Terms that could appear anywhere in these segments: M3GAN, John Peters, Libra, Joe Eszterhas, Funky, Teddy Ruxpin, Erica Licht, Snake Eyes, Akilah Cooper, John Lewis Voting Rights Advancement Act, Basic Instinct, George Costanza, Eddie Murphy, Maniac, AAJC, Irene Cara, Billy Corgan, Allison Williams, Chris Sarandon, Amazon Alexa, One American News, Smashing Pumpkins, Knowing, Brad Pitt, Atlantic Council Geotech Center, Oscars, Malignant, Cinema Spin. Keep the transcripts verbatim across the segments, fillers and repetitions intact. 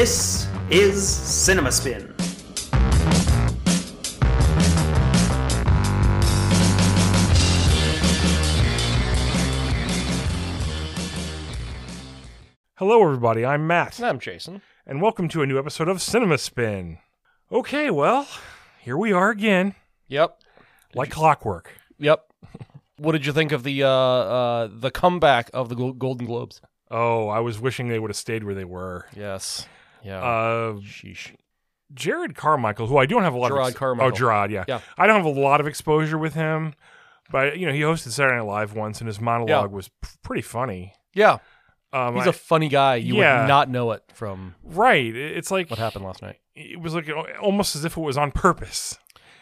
This is Cinema Spin. Hello, everybody. I'm Matt. And I'm Jason. And welcome to a new episode of Cinema Spin. Okay, well, here we are again. Yep. Like clockwork. Yep. What did you think of the uh, uh, the comeback of the Golden Globes? Oh, I was wishing they would have stayed where they were. Yes. Yeah. Uh, Sheesh. Jerrod Carmichael, who I don't have a lot Jerrod of... Jerrod Carmichael. Oh, Jerrod, yeah. yeah. I don't have a lot of exposure with him, but, you know, he hosted Saturday Night Live once, and his monologue yeah. was p- pretty funny. Yeah. Um, He's I, a funny guy. You yeah. would not know it from... Right. It's like... What happened last night. It was like almost as if it was on purpose.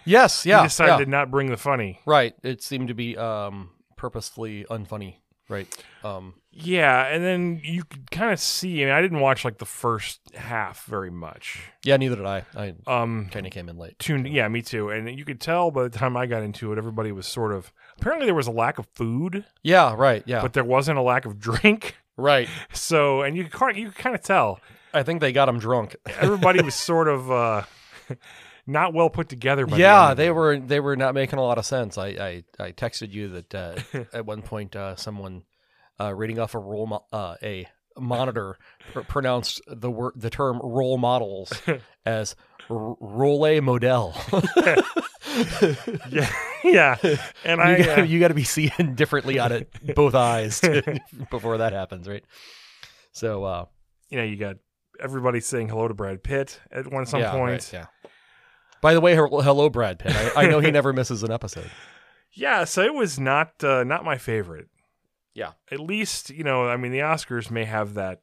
Yes, yeah. He decided yeah. to not bring the funny. Right. It seemed to be um, purposefully unfunny. Right. Um, yeah, and then you could kind of see, I mean, I didn't watch like the first half very much. Yeah, neither did I. I um, kind of came in late. Tuned, yeah, me too. And you could tell by the time I got into it, everybody was sort of... Apparently there was a lack of food. Yeah, right, yeah. But there wasn't a lack of drink. Right. So, and you could, you could kind of tell. I think they got him drunk. Everybody was sort of... Uh, not well put together. By yeah, the they were they were not making a lot of sense. I I, I texted you that uh, at one point uh, someone uh, reading off a role mo- uh, a monitor pr- pronounced the word the term role models as r- role model. yeah, yeah, and you I gotta, uh, you got to be seeing differently out of both eyes to, before that happens, right? So uh, you know, you got everybody saying hello to Brad Pitt at one some yeah, point. Right, yeah. By the way, hello, Brad Pitt. I, I know he never misses an episode. Yeah, so it was not uh, not my favorite. Yeah. At least, you know, I mean, the Oscars may have that,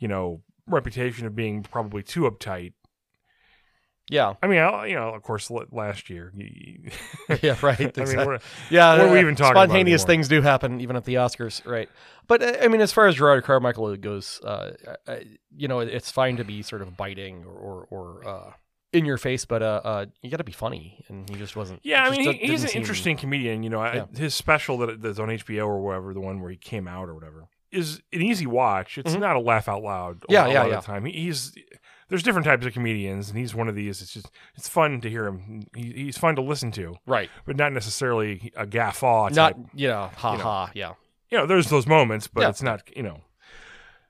you know, reputation of being probably too uptight. Yeah. I mean, I'll, you know, of course, last year. yeah, right. Exactly. I mean, we're, yeah, what are we even talking about? Spontaneous things do happen, even at the Oscars, right. But, I mean, as far as Jerrod Carmichael goes, uh, I, you know, it's fine to be sort of biting or... or, or uh, in your face, but uh, uh, you got to be funny, and he just wasn't. Yeah, I mean, he, he's an seem... interesting comedian. You know, yeah. I, his special that that's on H B O or whatever, the one where he came out or whatever, is an easy watch. It's mm-hmm. not a laugh out loud. Yeah, a, yeah, a lot yeah. of the time. He, he's there's different types of comedians, and he's one of these. It's just it's fun to hear him. He, he's fun to listen to, right? But not necessarily a gaffaw. Not type, yeah, ha you know. ha yeah. You know, there's those moments, but yeah. it's not you know.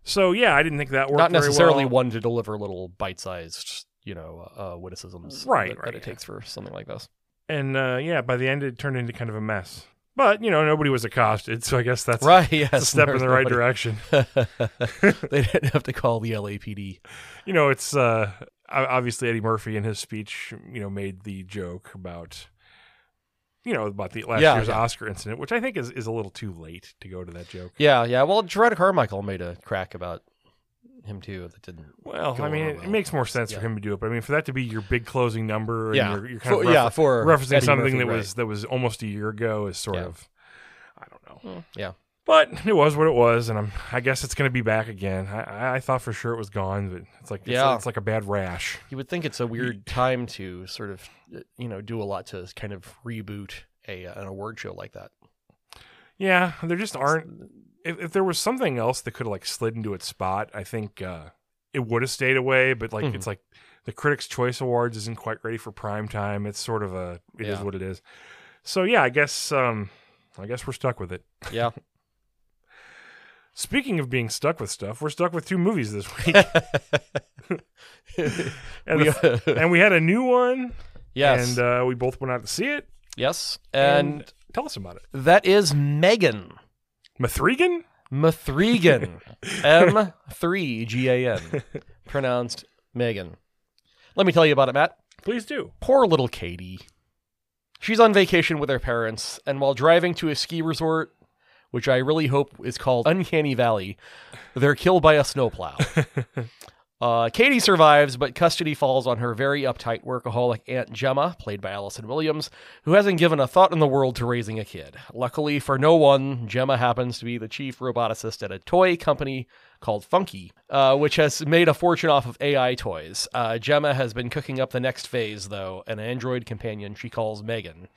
So yeah, I didn't think that worked. Not necessarily very well. One to deliver little bite sized. You know, uh, witticisms right, that, right, that it yeah. takes for something like this. And, uh, yeah, by the end, it turned into kind of a mess. But, you know, nobody was accosted, so I guess that's right, yes, a step in the nobody. right direction. They didn't have to call the L A P D. You know, it's uh, obviously Eddie Murphy in his speech, you know, made the joke about, you know, about the last yeah, year's yeah. Oscar incident, which I think is, is a little too late to go to that joke. Yeah, yeah. Well, Jerrod Carmichael made a crack about him too that didn't well I mean well. It makes more sense yeah. for him to do it, but I mean for that to be your big closing number and yeah you're, you're kind for, of refer- yeah, for referencing Eddie something Murphy, that right. was that was almost a year ago is sort yeah. of I don't know yeah but it was what it was and I'm I guess it's going to be back again. I, I thought for sure it was gone, but it's like it's, yeah. it's like a bad rash. You would think it's a weird time to sort of you know do a lot to kind of reboot a an award show like that. Yeah, there just aren't. If, if there was something else that could have like slid into its spot, I think uh, it would have stayed away. But like, mm-hmm. it's like the Critics' Choice Awards isn't quite ready for prime time. It's sort of a it yeah. is what it is. So yeah, I guess um, I guess we're stuck with it. Yeah. Speaking of being stuck with stuff, we're stuck with two movies this week, and, we, uh... and we had a new one. Yes, and uh, we both went out to see it. Yes, and, and tell us about it. That is M three G A N. M three G A N? M three G A N. M three G A N. Pronounced Megan. Let me tell you about it, Matt. Please do. Poor little Katie. She's on vacation with her parents, and while driving to a ski resort, which I really hope is called Uncanny Valley, they're killed by a snowplow. uh, Katie survives, but custody falls on her very uptight workaholic Aunt Gemma, played by Allison Williams, who hasn't given a thought in the world to raising a kid. Luckily for no one, Gemma happens to be the chief roboticist at a toy company called Funky, uh, which has made a fortune off of A I toys. Uh, Gemma has been cooking up the next phase, though, an android companion she calls Megan,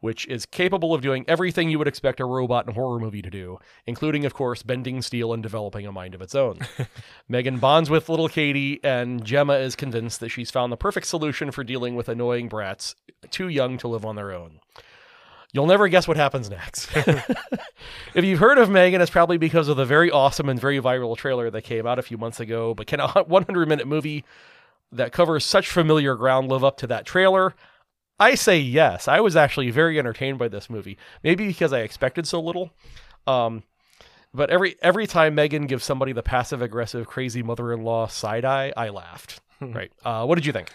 which is capable of doing everything you would expect a robot in a horror movie to do, including, of course, bending steel and developing a mind of its own. Megan bonds with little Katie, and Gemma is convinced that she's found the perfect solution for dealing with annoying brats too young to live on their own. You'll never guess what happens next. If you've heard of Megan, it's probably because of the very awesome and very viral trailer that came out a few months ago. But can a one hundred minute movie that covers such familiar ground live up to that trailer? I say yes. I was actually very entertained by this movie, maybe because I expected so little. Um, but every every time Megan gives somebody the passive-aggressive, crazy mother-in-law side-eye, I laughed. Right. Uh, what did you think?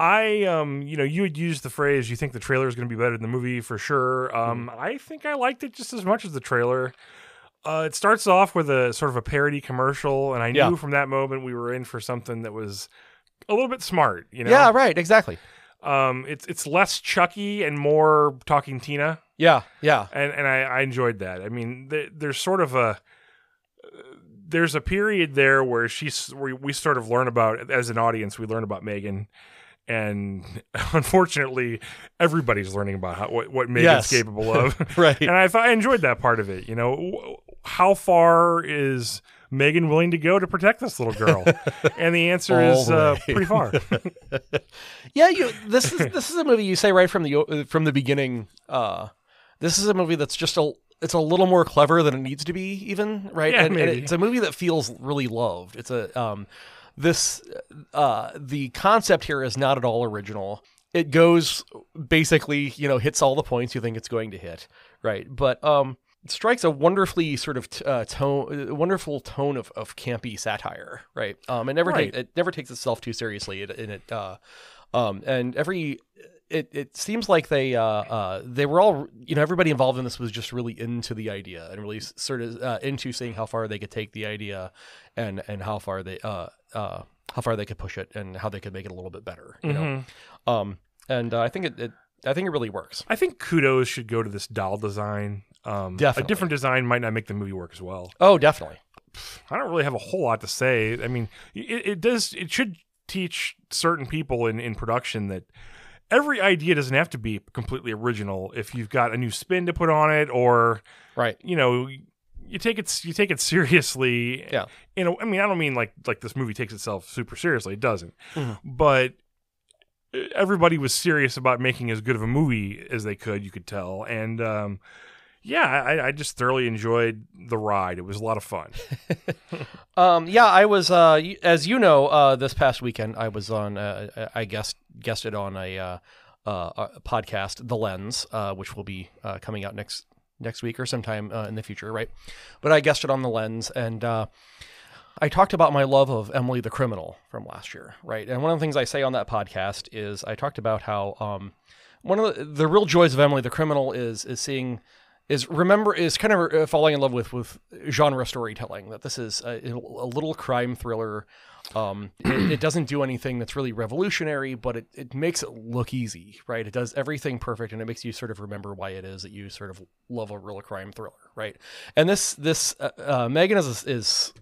I, um, you know, you would use the phrase, you think the trailer is going to be better than the movie for sure. Um, mm. I think I liked it just as much as the trailer. Uh, it starts off with a sort of a parody commercial, and I yeah. knew from that moment we were in for something that was a little bit smart, you know? Yeah, right, exactly. Um, it's it's less Chucky and more Talking Tina. Yeah, yeah. And and I, I enjoyed that. I mean, th- there's sort of a... There's a period there where she's where we sort of learn about, as an audience, we learn about Megan. And unfortunately, everybody's learning about how, what, what Megan's yes. capable of. Right. And I thought I enjoyed that part of it. You know, how far is Megan willing to go to protect this little girl? And the answer is uh, pretty far. yeah, you. This is this is a movie you say right from the from the beginning. Uh, this is a movie that's just a. It's a little more clever than it needs to be, even right. Yeah, and, maybe. and it's a movie that feels really loved. It's a. Um, This, uh, the concept here is not at all original. It goes basically, you know, hits all the points you think it's going to hit, right? But um, it strikes a wonderfully sort of t- uh, tone, wonderful tone of, of campy satire, right? Um, it never right. Ta- it never takes itself too seriously, and it, uh, um, and every it it seems like they uh, uh they were all, you know, everybody involved in this was just really into the idea and really sort of uh, into seeing how far they could take the idea, and and how far they uh. Uh, how far they could push it and how they could make it a little bit better, you mm-hmm. know. Um, and uh, I think it, it, I think it really works. I think kudos should go to this doll design. Um, definitely, a different design might not make the movie work as well. Oh, definitely. I don't really have a whole lot to say. I mean, it, it does. It should teach certain people in, in production that every idea doesn't have to be completely original. If you've got a new spin to put on it, or right, you know. You take it you take it seriously. Yeah. You know, I mean, I don't mean like like this movie takes itself super seriously. It doesn't. Mm-hmm. But everybody was serious about making as good of a movie as they could, you could tell. And um, yeah, I, I just thoroughly enjoyed the ride. It was a lot of fun. um, yeah, I was, uh, as you know, uh, this past weekend, I was on, uh, I guest guested on a, uh, uh, a podcast, The Lens, uh, which will be uh, coming out next next week or sometime uh, in the future, right? But I guessed it on The Lens, and uh, I talked about my love of Emily the Criminal from last year, right? And one of the things I say on that podcast is I talked about how um, one of the, the real joys of Emily the Criminal is is seeing, is remember, is kind of falling in love with, with genre storytelling, that this is a, a little crime thriller. Um, it, it doesn't do anything that's really revolutionary, but it, it makes it look easy, right? It does everything perfect, and it makes you sort of remember why it is that you sort of love a real crime thriller, right? And this this uh, uh, Megan is is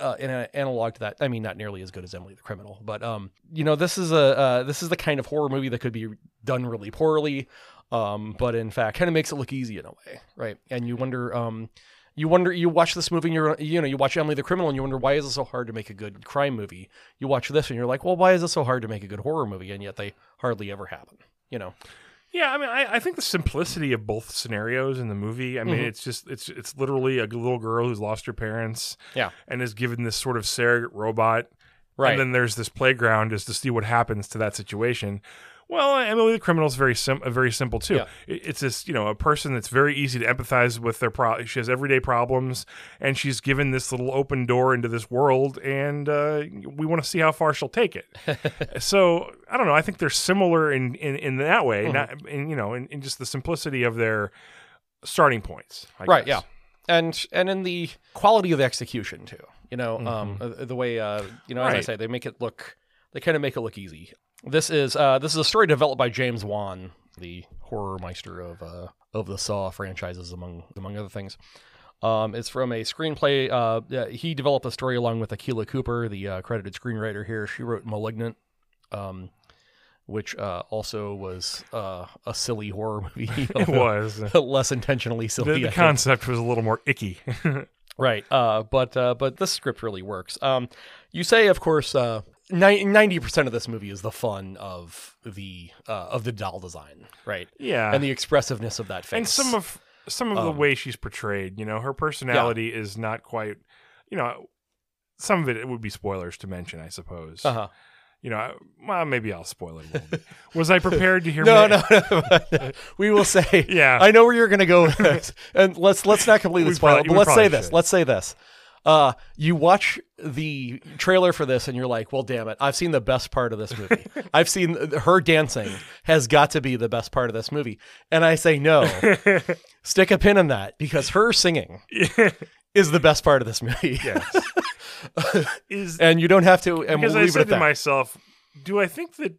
uh, in an analog to that. I mean, not nearly as good as Emily the Criminal, but um, you know, this is a uh, this is the kind of horror movie that could be done really poorly, um, but in fact, kind of makes it look easy in a way, right? And you wonder. Um, You wonder, you watch this movie and you're, you know, you watch Emily the Criminal and you wonder, why is it so hard to make a good crime movie? You watch this and you're like, well, why is it so hard to make a good horror movie? And yet they hardly ever happen, you know? Yeah. I mean, I, I think the simplicity of both scenarios in the movie, I mean, mm-hmm. it's just, it's, it's literally a little girl who's lost her parents yeah. and is given this sort of surrogate robot. Right. And then there's this playground just to see what happens to that situation. Well, Emily the Criminal is very, sim- very simple, too. Yeah. It's this, you know, a person that's very easy to empathize with. Their pro- She has everyday problems, and she's given this little open door into this world, and uh, we want to see how far she'll take it. So, I don't know. I think they're similar in, in, in that way, mm-hmm. not, in, you know, in, in just the simplicity of their starting points. I right, guess. yeah. And and in the quality of the execution, too. You know, mm-hmm. um, the way, uh, you know, as right. I say, they make it look, they kind of make it look easy. This is uh, this is a story developed by James Wan, the horror meister of uh, of the Saw franchises, among among other things. Um, it's from a screenplay. Uh, he developed the story along with Akilah Cooper, the uh, credited screenwriter here. She wrote *Malignant*, um, which uh, also was uh, a silly horror movie. It was. Less intentionally silly. The, the concept was a little more icky. Right. Uh, but uh, but this script really works. Um, you say, of course, uh, ninety percent of this movie is the fun of the uh, of the doll design, right? Yeah. And the expressiveness of that face. And some of, some of um, the way she's portrayed, you know, her personality yeah. is not quite, you know, some of it, it would be spoilers to mention, I suppose. Uh-huh. You know, well, maybe I'll spoil it a little bit. Was I prepared to hear? no, no, no, no. We will say. Yeah, I know where you're going to go with this, and let's let's not completely spoil it. But let's say this. Let's say this. Uh, you watch the trailer for this, and you're like, "Well, damn it! I've seen the best part of this movie. I've seen her dancing has got to be the best part of this movie." And I say, "No, stick a pin in that because her singing is the best part of this movie." Yes. Is, and you don't have to. And because we'll leave I said it to that. myself, do I think that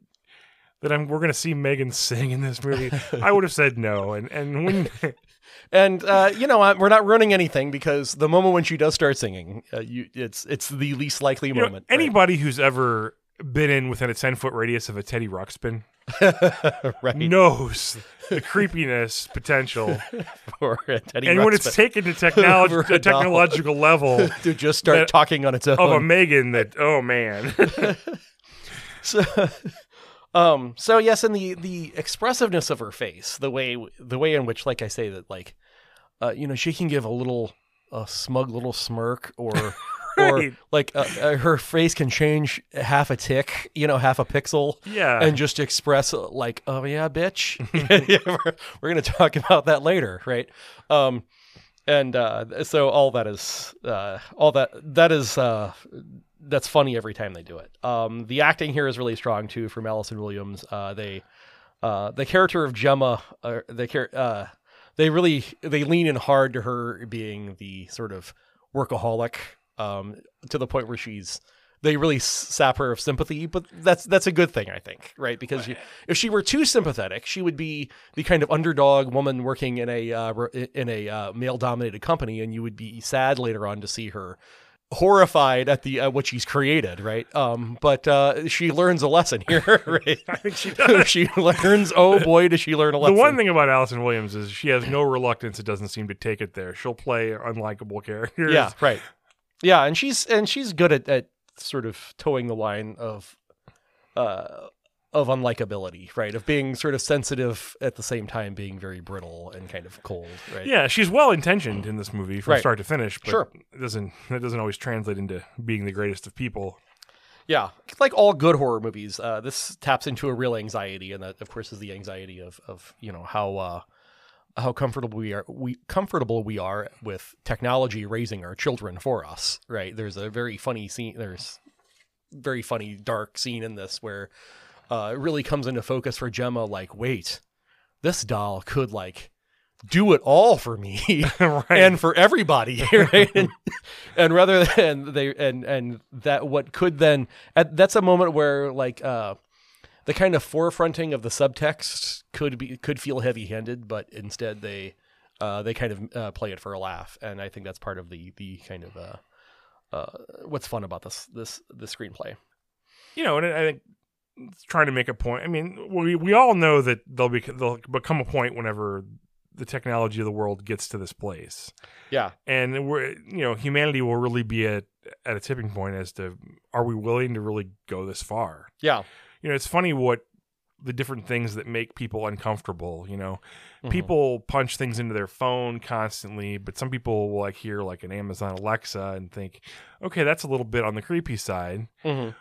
that I'm, we're going to see M3GAN sing in this movie? I would have said no. And and when and uh, you know, I, we're not running anything because the moment when she does start singing, uh, you, it's it's the least likely you moment. Know, anybody right? who's ever been in within a ten foot radius of a Teddy Ruxpin right. knows the creepiness potential for a Teddy and Ruxpin. When it's taken to technology, a technological level to just start that, talking on its own of a M3GAN that oh man. so, um, so yes, and the the expressiveness of her face, the way the way in which, like I say, that like, uh, you know, she can give a little a smug little smirk or. Or like uh, uh, her face can change half a tick, you know, half a pixel, yeah, and just express uh, like, oh yeah, bitch. we're, we're gonna talk about that later, right? Um, and uh, so all that is, uh, all that that is, uh, that's funny every time they do it. Um, the acting here is really strong too from Allison Williams. Uh, they, uh, the character of Gemma, uh, the char uh, they really they lean in hard to her being the sort of workaholic. Um, to the point where she's, they really sap her of sympathy, but that's that's a good thing, I think, right? Because she, if she were too sympathetic, she would be the kind of underdog woman working in a uh, in a uh, male-dominated company, and you would be sad later on to see her horrified at the uh, what she's created, right? Um, but uh, she learns a lesson here, right? I think she does. She learns. Oh boy, does she learn a lesson! The one thing about Allison Williams is she has no reluctance. It doesn't seem to take it there. She'll play unlikable characters. Yeah, right. Yeah, and she's and she's good at, at sort of towing the line of uh of unlikability, right? Of being sort of sensitive at the same time being very brittle and kind of cold, right? Yeah, she's well intentioned in this movie from right. start to finish, but sure. it doesn't that doesn't always translate into being the greatest of people. Yeah, like all good horror movies, uh, this taps into a real anxiety, and that of course is the anxiety of of you know how. Uh, how comfortable we are we comfortable we are with technology raising our children for us, right? There's a very funny scene there's very funny dark scene in this where uh it really comes into focus for Gemma, like, wait, this doll could like do it all for me right. and for everybody, right? and, and rather than they and and that what could then at, that's a moment where like uh the kind of forefronting of the subtext could be could feel heavy-handed, but instead they uh, they kind of uh, play it for a laugh, and I think that's part of the the kind of uh, uh, what's fun about this this this screenplay. You know, and I think it's trying to make a point. I mean, we we all know that they'll be they'll become a point whenever the technology of the world gets to this place. Yeah, and we're you know humanity will really be at at a tipping point as to are we willing to really go this far? Yeah. You know, it's funny what the different things that make people uncomfortable, you know. Mm-hmm. People punch things into their phone constantly, but some people will like hear like an Amazon Alexa and think, okay, that's a little bit on the creepy side. Mm-hmm.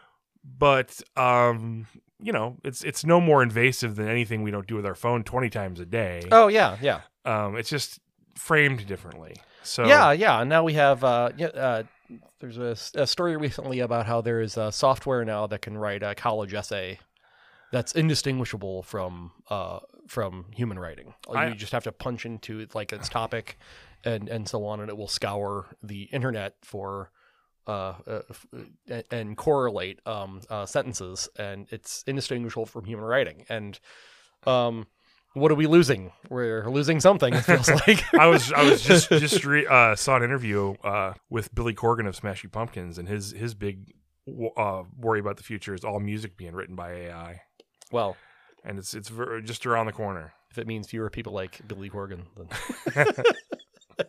But, um, you know, it's it's no more invasive than anything we don't do with our phone twenty times a day. Oh, yeah, yeah. Um, it's just framed differently. So yeah, yeah. Now we have... Uh, uh, There's a, a story recently about how there is a software now that can write a college essay that's indistinguishable from uh, from human writing. I, you just have to punch into like its topic and and so on, and it will scour the internet for uh, uh, and, and correlate um, uh, sentences, and it's indistinguishable from human writing. And um, what are we losing? We're losing something, it feels like. I was I was just just re uh, saw an interview uh, with Billy Corgan of Smashing Pumpkins, and his his big w uh, worry about the future is all music being written by A I. Well, and it's it's ver- just around the corner. If it means fewer people like Billy Corgan, then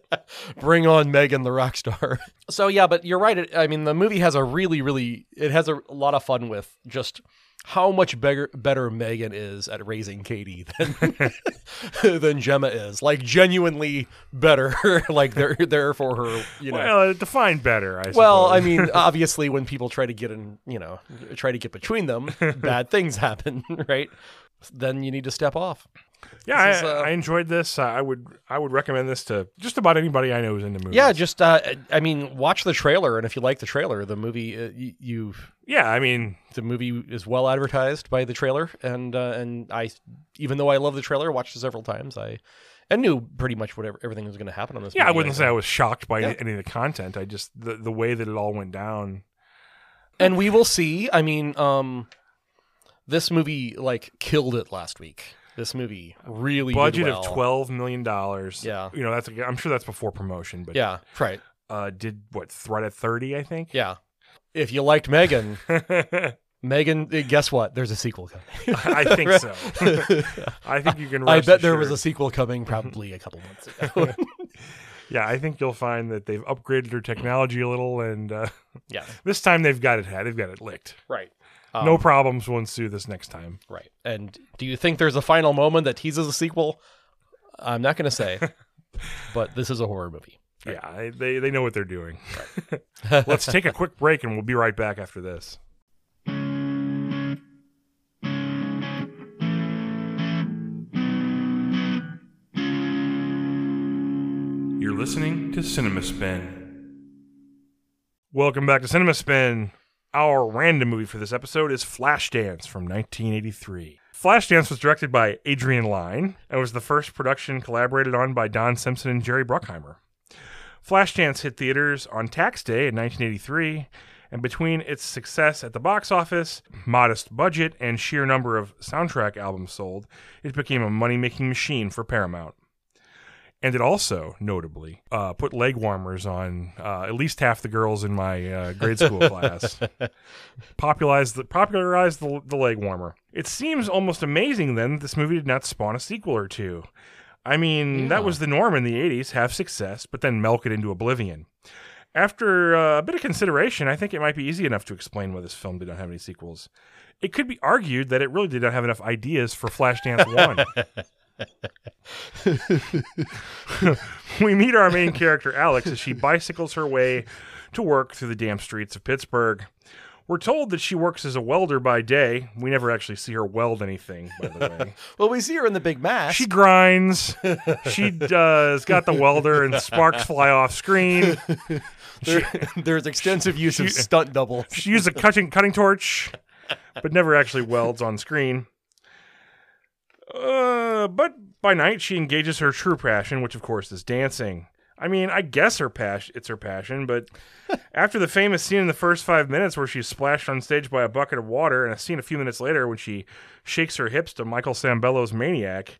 bring on Megan the rock star. So yeah, but you're right. It, I mean, the movie has a really, really it has a, a lot of fun with just how much better better Megan is at raising Katie than than Gemma is. Like genuinely better. Like they're there for her. You know, well, define better. I suppose. Well, I mean, obviously, when people try to get in, you know, try to get between them, bad things happen, right? Then you need to step off. Yeah, I, is, uh, I enjoyed this. Uh, I would I would recommend this to just about anybody I know who's into movies. Yeah, just uh, I mean, watch the trailer, and if you like the trailer, the movie uh, you, you. Yeah, I mean, the movie is well advertised by the trailer, and uh, and I, even though I love the trailer, watched it several times. I, I knew pretty much whatever everything was going to happen on this. Yeah, movie. I wouldn't I say I was shocked by yeah. any of the content. I just the the way that it all went down. And we will see. I mean, um, this movie like killed it last week. This movie really budget did well. Of twelve million dollars. Yeah, you know that's. I'm sure that's before promotion, but yeah, right. Uh, did what right at thirty? I think. Yeah. If you liked Megan, Megan, guess what? There's a sequel coming. I think so. I think you can. I bet there sure. was a sequel coming probably a couple months ago. Yeah, I think you'll find that they've upgraded their technology a little, and uh, yeah, this time they've got it had. They've got it licked. Right. Um, no problems will ensue this next time. Right. And do you think there's a final moment that teases a sequel? I'm not going to say, but this is a horror movie. Right? Yeah, they, they know what they're doing. Right. Let's take a quick break, and we'll be right back after this. You're listening to Cinema Spin. Welcome back to Cinema Spin. Our random movie for this episode is Flashdance from nineteen eighty-three. Flashdance was directed by Adrian Lyne and was the first production collaborated on by Don Simpson and Jerry Bruckheimer. Flashdance hit theaters on Tax Day in nineteen eighty-three, and between its success at the box office, modest budget, and sheer number of soundtrack albums sold, it became a money-making machine for Paramount. And it also, notably, uh, put leg warmers on uh, at least half the girls in my uh, grade school class. Popularized the, popularized the, the leg warmer. It seems almost amazing, then, that this movie did not spawn a sequel or two. I mean, yeah. that was the norm in the eighties, have success, but then milk it into oblivion. After uh, a bit of consideration, I think it might be easy enough to explain why this film did not have any sequels. It could be argued that it really did not have enough ideas for Flashdance one. We meet our main character Alex as she bicycles her way to work through the damp streets of Pittsburgh. We're told that she works as a welder by day. We never actually see her weld anything, by the way. Well, we see her in the big mask. She grinds. She does got the welder and sparks fly off screen. There, she, there's extensive use she, of stunt double. She uses a cutting cutting torch, but never actually welds on screen. Uh, but by night she engages her true passion, which of course is dancing. I mean, I guess her pas- it's her passion, but after the famous scene in the first five minutes where she's splashed on stage by a bucket of water and a scene a few minutes later when she shakes her hips to Michael Sambello's Maniac,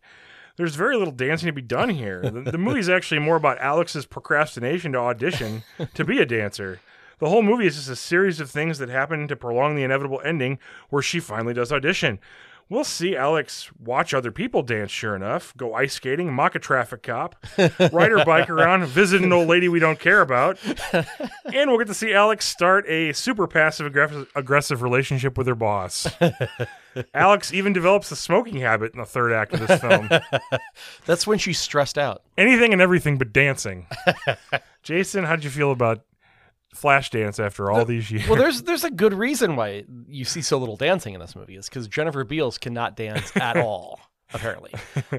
there's very little dancing to be done here. The, the movie's actually more about Alex's procrastination to audition to be a dancer. The whole movie is just a series of things that happen to prolong the inevitable ending where she finally does audition. We'll see Alex watch other people dance, sure enough, go ice skating, mock a traffic cop, ride her bike around, visit an old lady we don't care about, and we'll get to see Alex start a super passive-aggressive relationship with her boss. Alex even develops a smoking habit in the third act of this film. That's when she's stressed out. Anything and everything but dancing. Jason, how'd you feel about Flashdance after all the, these years? Well, there's there's a good reason why you see so little dancing in this movie. It's because Jennifer Beals cannot dance at all, apparently,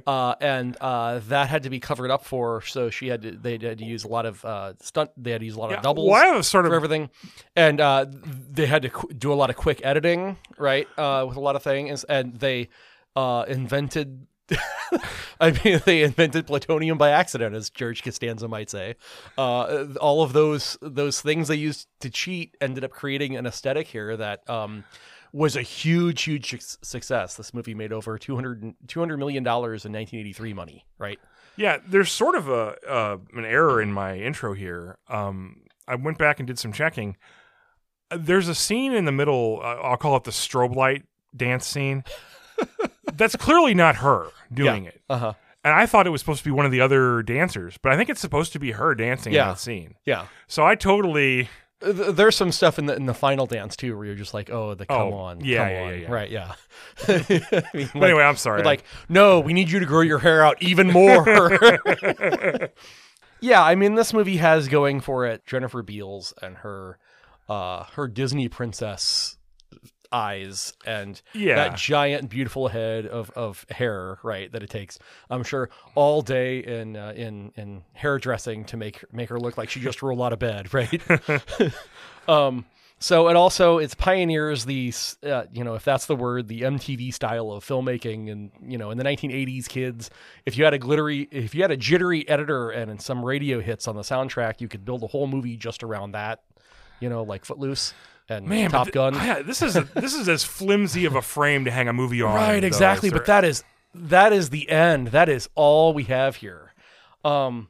uh, and uh, that had to be covered up for. So she had to, they had to use a lot of uh, stunt. They had to use a lot yeah, of doubles well, I was sort of... for everything, and uh, they had to qu- do a lot of quick editing, right, uh, with a lot of things. And they uh, invented. I mean, they invented plutonium by accident, as George Costanza might say. Uh, all of those those things they used to cheat ended up creating an aesthetic here that um, was a huge, huge success. This movie made over two hundred million dollars in nineteen eighty-three money, right? Yeah, there's sort of a uh, an error in my intro here. Um, I went back and did some checking. There's a scene in the middle, uh, I'll call it the strobe light dance scene. That's clearly not her doing yeah. it. Uh-huh. And I thought it was supposed to be one of the other dancers, but I think it's supposed to be her dancing yeah. in that scene. Yeah. So I totally... There's some stuff in the in the final dance too, where you're just like, oh, the come oh, on, yeah, come yeah, on, yeah, yeah. right, yeah. I mean, like, anyway, I'm sorry. Like, no, we need you to grow your hair out even more. Yeah, I mean, this movie has going for it Jennifer Beals and her, uh, her Disney princess eyes and yeah. that giant, beautiful head of of hair, right? That it takes, I'm sure, all day in uh, in in hair dressing to make make her look like she just rolled out of bed, right? um. So, and also it's pioneers the, uh, you know, if that's the word, the M T V style of filmmaking. And, you know, in the nineteen eighties kids, if you had a glittery, if you had a jittery editor and some radio hits on the soundtrack, you could build a whole movie just around that, you know, like Footloose and Man, Top th- Gun. I, this is, a, this is as flimsy of a frame to hang a movie on. Right, exactly. Though, but that is, that is the end. That is all we have here. Um,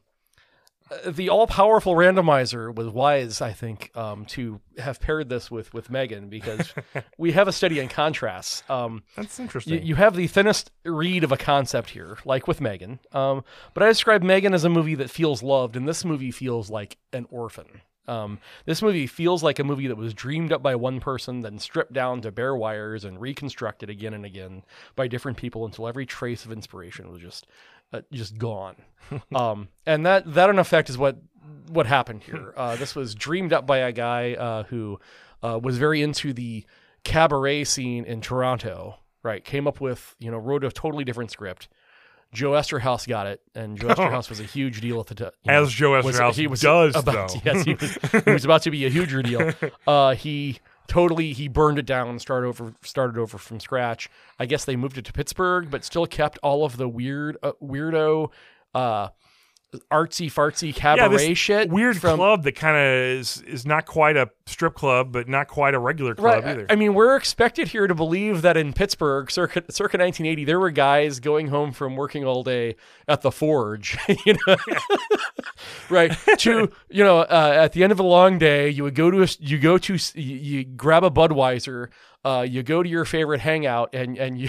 The all-powerful randomizer was wise, I think, um, to have paired this with with M three gan, because we have a study in contrasts. Um, That's interesting. You, you have the thinnest read of a concept here, like with M three gan. Um, but I describe M three gan as a movie that feels loved, and this movie feels like an orphan. Um, this movie feels like a movie that was dreamed up by one person, then stripped down to bare wires and reconstructed again and again by different people until every trace of inspiration was just uh, just gone. um, and that, that in effect is what, what happened here. Uh, this was dreamed up by a guy uh, who uh, was very into the cabaret scene in Toronto, right? Came up with, you know, wrote a totally different script. Joe Eszterhas got it, and Joe Eszterhas was a huge deal at the time. You know, as Joe Eszterhas he was does, about, though. Yes, he was, he was about to be a huger deal. Uh, he totally he burned it down and started over, started over from scratch. I guess they moved it to Pittsburgh, but still kept all of the weird, uh, weirdo, uh, artsy fartsy cabaret yeah, shit. Weird from, club that kind of is is not quite a strip club, but not quite a regular club right, either. I mean, we're expected here to believe that in Pittsburgh, circa circa nineteen eighty, there were guys going home from working all day at the forge, you know, right? To you know, uh, at the end of a long day, you would go to a, you go to you, you grab a Budweiser. Uh, you go to your favorite hangout and and you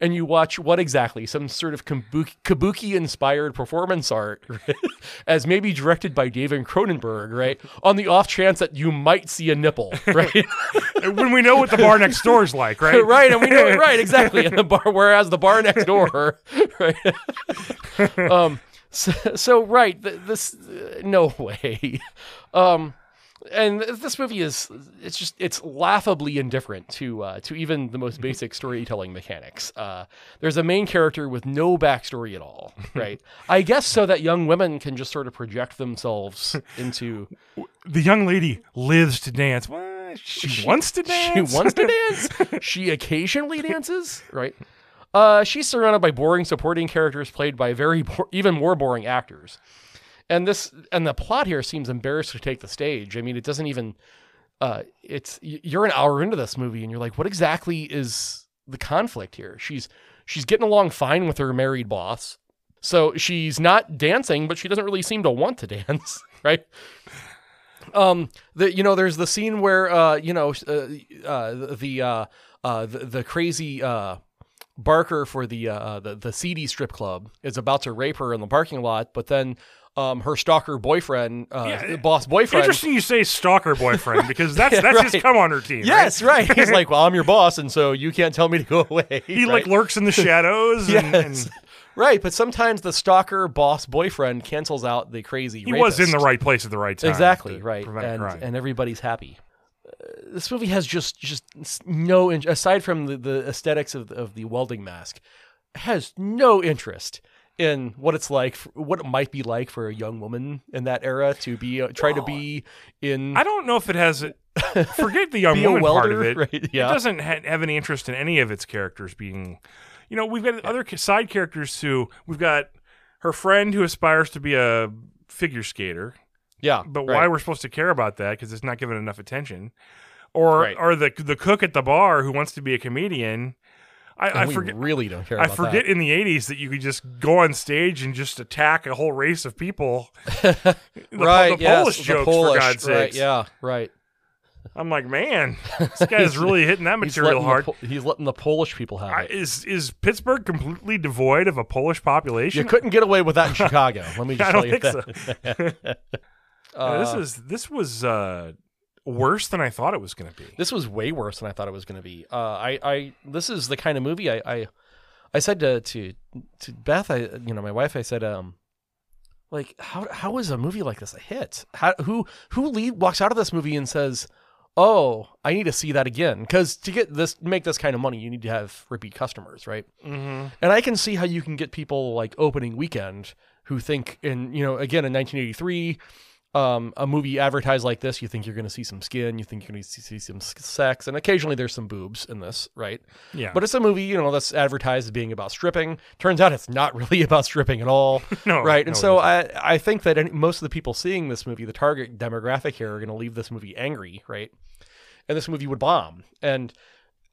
and you watch what exactly some sort of kabuki inspired performance art, right? As maybe directed by David Cronenberg, right? On the off chance that you might see a nipple, right? When we know what the bar next door is like, right? Right, and we know it, right exactly. And the bar, whereas the bar next door, right? um, so, so right, this uh, no way. Um. And this movie is, it's just, it's laughably indifferent to uh, to even the most basic storytelling mechanics. Uh, there's a main character with no backstory at all, right? I guess so that young women can just sort of project themselves into... The young lady lives to dance. What? She, she wants to dance? She wants to dance? She occasionally dances, right? Uh, she's surrounded by boring supporting characters played by very bo- even more boring actors. And this and the plot here seems embarrassed to take the stage. I mean, it doesn't even. Uh, it's you're an hour into this movie, and you're like, what exactly is the conflict here? She's she's getting along fine with her married boss, so she's not dancing, but she doesn't really seem to want to dance, right? Um, the you know, there's the scene where uh, you know, uh, uh the uh, uh the, the crazy uh. Barker for the uh the, the seedy strip club is about to rape her in the parking lot, but then um her stalker boyfriend, uh yeah, boss boyfriend. Interesting you say stalker boyfriend, because that's yeah, that's right. His come on routine. Yes, right. right. He's like, well, I'm your boss, and so you can't tell me to go away. He right? like lurks in the shadows. yes. and, and... Right, but sometimes the stalker boss boyfriend cancels out the crazy he rapist. Was in the right place at the right time. Exactly, right. And, and everybody's happy. This movie has just just no, aside from the, the aesthetics of, of the welding mask, has no interest in what it's like, what it might be like for a young woman in that era to be uh, try well, to be in. I don't know if it has. Forget the young woman welder, part of it. Right? Yeah. It doesn't ha- have any interest in any of its characters being. You know, we've got yeah. other side characters who we've got her friend who aspires to be a figure skater. Yeah, but right. why we're supposed to care about that because it's not given enough attention, or right. or the the cook at the bar who wants to be a comedian. I, I we forget, really don't care. I about forget that. In the eighties that you could just go on stage and just attack a whole race of people. The, right? The, the yes, Polish jokes the Polish, for God's right, sakes. Yeah, right. I'm like, man, this guy's really hitting that material he's hard. The, he's letting the Polish people have it. I, is is Pittsburgh completely devoid of a Polish population? You couldn't get away with that in Chicago. Let me just I tell don't you think that. So. uh, this is this was uh, worse than I thought it was going to be. This was way worse than I thought it was going to be. Uh, I, I this is the kind of movie I I, I said to, to to Beth, I you know my wife, I said, um, like how how is a movie like this a hit? How who who lead, walks out of this movie and says, oh, I need to see that again, because to get this, make this kind of money, you need to have repeat customers, right? Mm-hmm. And I can see how you can get people like opening weekend who think, in you know, again in nineteen eighty-three, um, a movie advertised like this, you think you're going to see some skin, you think you're going to see some sex, and occasionally there's some boobs in this, right? Yeah. But it's a movie, you know, that's advertised as being about stripping. Turns out it's not really about stripping at all, no, right? And no, so I, I think that any, most of the people seeing this movie, the target demographic here, are going to leave this movie angry, right? And this movie would bomb. And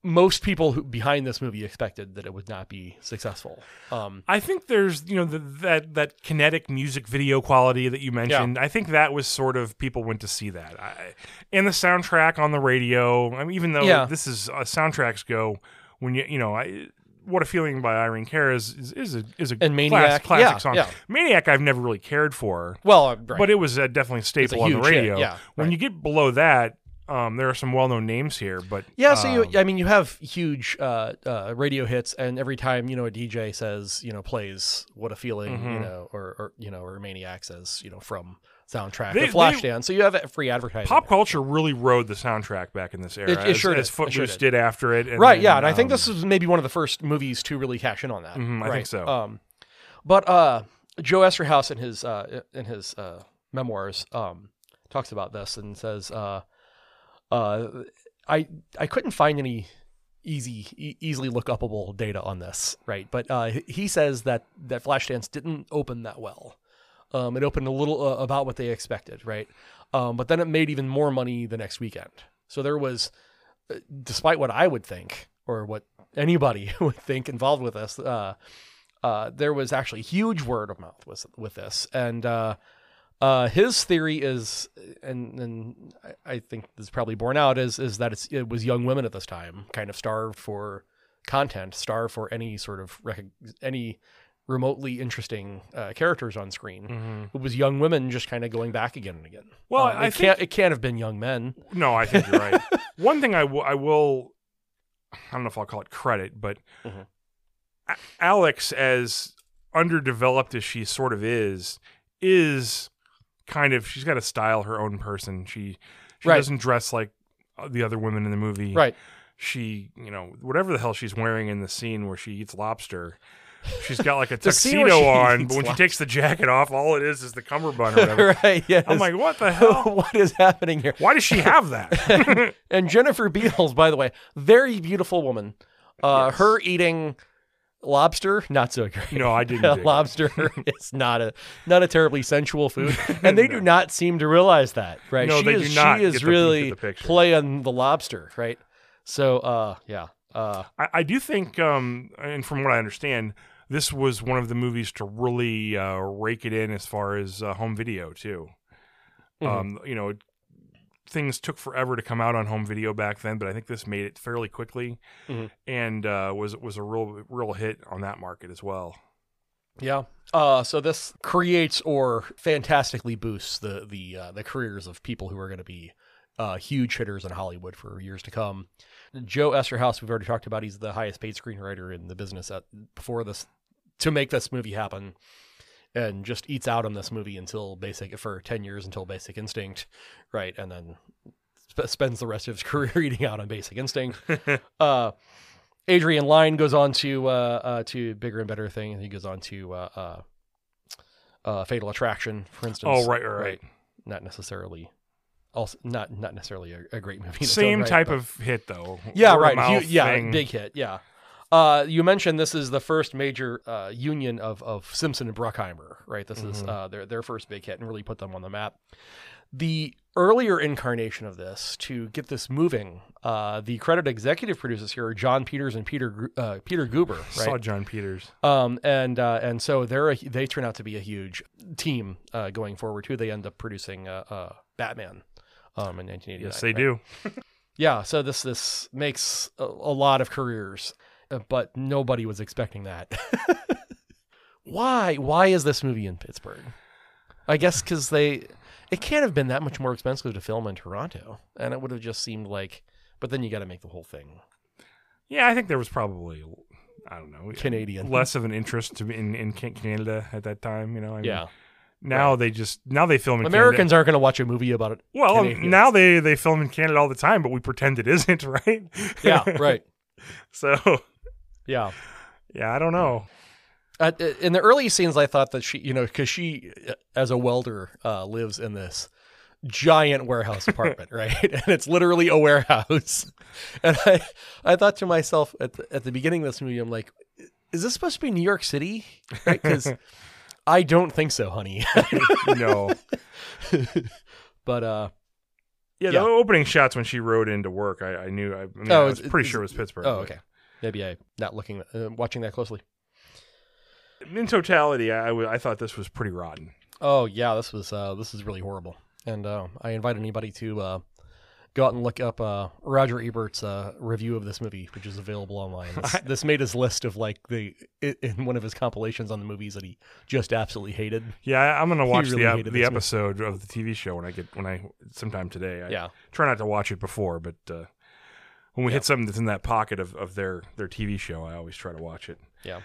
most people who, behind this movie expected that it would not be successful. Um, I think there's, you know, the, that that kinetic music video quality that you mentioned. Yeah. I think that was sort of, people went to see that. I, and the soundtrack on the radio. I mean, even though yeah. this is uh, soundtracks go when you you know I. What a Feeling by Irene Cara is is, is a is a and Maniac, class, classic yeah, song. Yeah. Maniac, I've never really cared for. Well, uh, right. but it was uh, definitely a staple a on the radio. Hit, yeah, when right. you get below that. Um, there are some well-known names here, but yeah. So um, you, I mean, you have huge uh, uh, radio hits, and every time you know a D J says, you know, plays "What a Feeling," mm-hmm. you know, or, or you know, or Maniac says, you know, from soundtrack they, or Flashdance. So you have free advertising. Pop culture really rode the soundtrack back in this era. It, it as, sure as did. Footloose sure did. did after it, and, right? And, yeah, and um, I think this is maybe one of the first movies to really cash in on that. Mm-hmm, right? I think so. Um, but uh, Joe Eszterhas in his uh, in his uh, memoirs um, talks about this and says. Uh, Uh, I I couldn't find any easy e- easily look upable data on this, right? But uh, he says that that Flashdance didn't open that well. Um, it opened a little uh, about what they expected, right? Um, but then it made even more money the next weekend. So there was, despite what I would think or what anybody would think involved with this, uh, uh, there was actually huge word of mouth with with this, and. Uh, Uh, his theory is, and and I think this is probably borne out, is is that it's, it was young women at this time, kind of starved for content, starved for any sort of rec- any remotely interesting uh, characters on screen. Mm-hmm. It was young women just kind of going back again and again. Well, um, I it think can't, it can't have been young men. No, I think you're right. One thing I, w- I will, I don't know if I'll call it credit, but mm-hmm. a- Alex, as underdeveloped as she sort of is, is. Kind of, she's got to style her own person. She she right. doesn't dress like the other women in the movie. Right. She, you know, whatever the hell she's wearing in the scene where she eats lobster, she's got like a tuxedo on, but when lobster. she takes the jacket off, all it is is the cummerbund or whatever. Right, yes. I'm like, what the hell? What is happening here? Why does she have that? And Jennifer Beals, by the way, very beautiful woman. Uh, yes. Her eating... lobster, not so great. No, I didn't. Dig lobster is not a not a terribly sensual food, and they no. do not seem to realize that, right? No, she they is, do not. She is the, really playing the lobster, right? So, uh, yeah, uh, I, I do think, um, and from what I understand, this was one of the movies to really uh, rake it in as far as uh, home video too. Mm-hmm. Um, you know, things took forever to come out on home video back then, but I think this made it fairly quickly, mm-hmm. and uh, was was a real real hit on that market as well. Yeah. Uh, so this creates or fantastically boosts the the uh, the careers of people who are going to be uh, huge hitters in Hollywood for years to come. Joe Eszterhas, we've already talked about. He's the highest paid screenwriter in the business at, before this to make this movie happen. And just eats out on this movie until basic for ten years until Basic Instinct, right? And then sp- spends the rest of his career eating out on Basic Instinct. uh, Adrian Lyne goes on to uh, uh, to bigger and better thing, and he goes on to uh, uh, uh, Fatal Attraction, for instance. Oh, right, right, right. right. Not necessarily, also not not necessarily a, a great movie. Same right, type but... of hit though. Yeah, Word right. You, yeah, big hit. Yeah. Uh, you mentioned this is the first major uh, union of, of Simpson and Bruckheimer, right? This mm-hmm. is uh, their their first big hit and really put them on the map. The earlier incarnation of this, to get this moving, uh, the credited executive producers here are John Peters and Peter uh, Peter Goober. Right? Saw John Peters, um, and uh, and so they're a, they turn out to be a huge team uh, going forward too. They end up producing uh, uh, Batman. um, in nineteen eighty-nine. Yes, they right? do. Yeah, so this this makes a, a lot of careers, but nobody was expecting that. Why? Why is this movie in Pittsburgh? I guess because they... It can't have been that much more expensive to film in Toronto, and it would have just seemed like... But then you got to make the whole thing. Yeah, I think there was probably... I don't know, Canadian less of an interest to be in, in Canada at that time, you know. I mean, yeah. Now right. they just now they film in Americans Canada. Aren't going to watch a movie about it. Well, Canadians. now they they film in Canada all the time, but we pretend it isn't, right? Yeah, right. So, yeah, yeah, I don't know. Uh, in the early scenes, I thought that she, you know, because she, as a welder, uh, lives in this giant warehouse apartment, right? And it's literally a warehouse. And I, I thought to myself at the, at the beginning of this movie, I'm like, is this supposed to be New York City? Right? Because I don't think so, honey. No. But uh, yeah, yeah, the opening shots when she rode into work, I, I knew. I, I, mean, oh, I was it's, pretty it's, sure it was Pittsburgh. Oh, okay. Maybe I'm not looking, uh, watching that closely. In totality, I, I thought this was pretty rotten. Oh yeah, this was uh, this is really horrible. And uh, I invite anybody to uh, go out and look up uh, Roger Ebert's uh, review of this movie, which is available online. This, I, this made his list of like the in one of his compilations on the movies that he just absolutely hated. Yeah, I'm gonna watch really the, the episode movie. Of the T V show when I get when I sometime today. I yeah. try not to watch it before, but uh, when we yeah. hit something that's in that pocket of, of their their T V show, I always try to watch it. Yeah,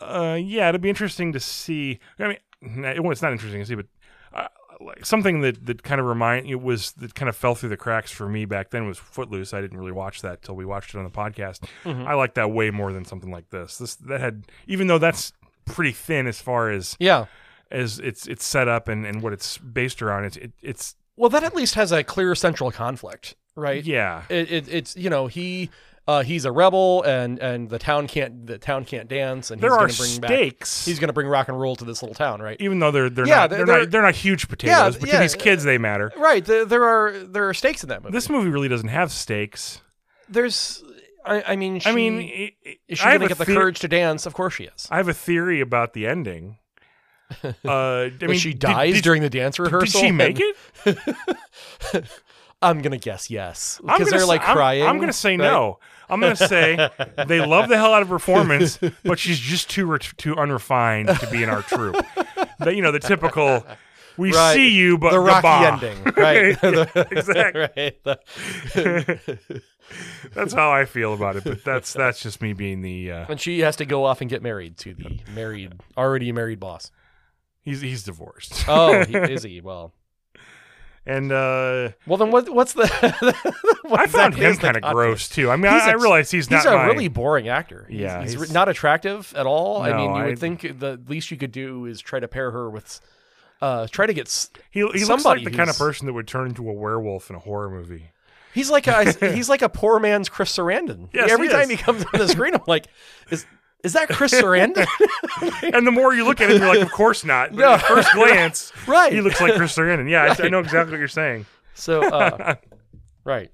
uh, yeah, it'll be interesting to see. I mean, it, well, it's not interesting to see, but. Uh, Like something that, that kind of remind it was that kind of fell through the cracks for me back then was Footloose. I didn't really watch that till we watched it on the podcast. Mm-hmm. I liked that way more than something like this. This that had even though that's pretty thin as far as yeah as it's it's set up and, and what it's based around. It's it, it's well that at least has a clear central conflict, right? Yeah, it, it it's you know he. Uh, he's a rebel, and, and the town can't the town can't dance, and he's going to bring stakes. Back. He's going to bring rock and roll to this little town, right? Even though they're they're yeah, not, they're, they're, not, they're not huge potatoes, yeah, but yeah, to these kids they matter, right? There, there are there are stakes in that movie. This movie really doesn't have stakes. There's, I, I mean, she, I mean, it, it, is she going to get the courage to dance? Of course she is. I have a theory about the ending. Uh, I mean, she dies did, did, during the dance rehearsal. Did she make and, it? I'm going to guess yes. Because they're like say, crying. I'm, I'm going to say right? no. I'm going to say they love the hell out of performance, but she's just too re too unrefined to be in our troupe. The, you know, the typical, we right. see you, but the rocky ending. Right. Yeah, exactly. Right. That's how I feel about it, but that's that's just me being the... Uh, and she has to go off and get married to the married, already married boss. He's, he's divorced. Oh, he, is he? Well... And uh, well, then what? What's the? What I exactly found him kind of gross too. I mean, I, a, I realize he's, he's not. He's a my... really boring actor. Yeah, he's, he's, he's not attractive at all. No, I mean, you I... would think the least you could do is try to pair her with, uh, try to get. He he somebody looks like the who's... kind of person that would turn into a werewolf in a horror movie. He's like a he's like a poor man's Chris Sarandon. Yes, every he time is. he comes on the screen, I'm like, is. Is that Chris Sarandon? And the more you look at him, you're like, of course not. But no. At first glance, right. he looks like Chris Sarandon. Yeah, right. I, I know exactly what you're saying. So, uh, right.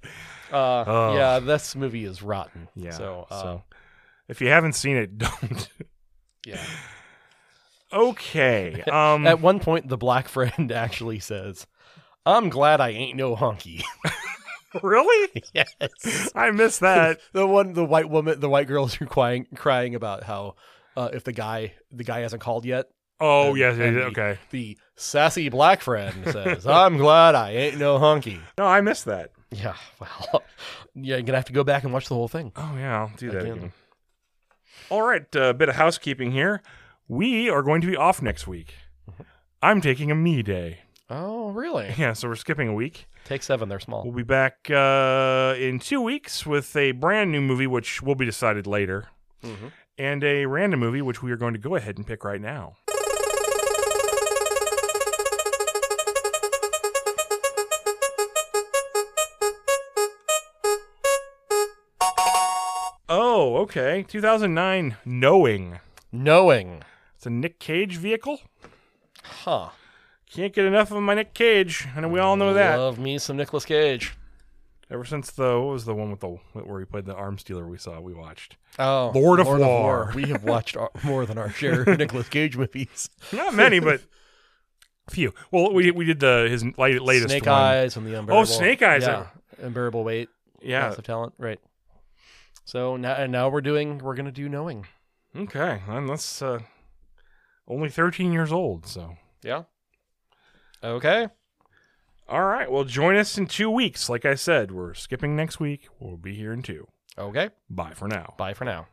Uh, oh. Yeah, this movie is rotten. Yeah. So, uh, so, if you haven't seen it, don't. Yeah. Okay. Um, at one point, the black friend actually says, I'm glad I ain't no honky. Really? Yes. I missed that. The one, the white woman, the white girls who crying, crying about how uh, if the guy, the guy hasn't called yet. Oh and, yes, and the, okay. The sassy black friend says, "I'm glad I ain't no honky." No, I missed that. Yeah. Well, yeah, you're gonna have to go back and watch the whole thing. Oh yeah, I'll do that again. again. All right, a uh, bit of housekeeping here. We are going to be off next week. Mm-hmm. I'm taking a me day. Oh, really? Yeah, so we're skipping a week. Take seven, they're small. We'll be back uh, in two weeks with a brand new movie, which will be decided later, mm-hmm. and a random movie, which we are going to go ahead and pick right now. Oh, okay. two thousand nine, Knowing. Knowing. It's a Nick Cage vehicle? Huh. Can't get enough of my Nick Cage, and we all know that. Love me some Nicolas Cage. Ever since the what was the one with the where he played the arms dealer we saw we watched. Oh, Lord of Lord War. Of War. We have watched our, more than our share of Nicolas Cage movies. Not many, but Few. Well, we we did the his latest Snake one. Eyes and the Unbearable. Oh, Snake Eyes. Yeah. Uh, Unbearable Weight. Yeah. Massive Talent. Right. So now and now we're doing we're gonna do Knowing. Okay, and that's uh, only thirteen years old. So yeah. Okay. All right. Well, join us in two weeks. Like I said, we're skipping next week. We'll be here in two. Okay. Bye for now. Bye for now.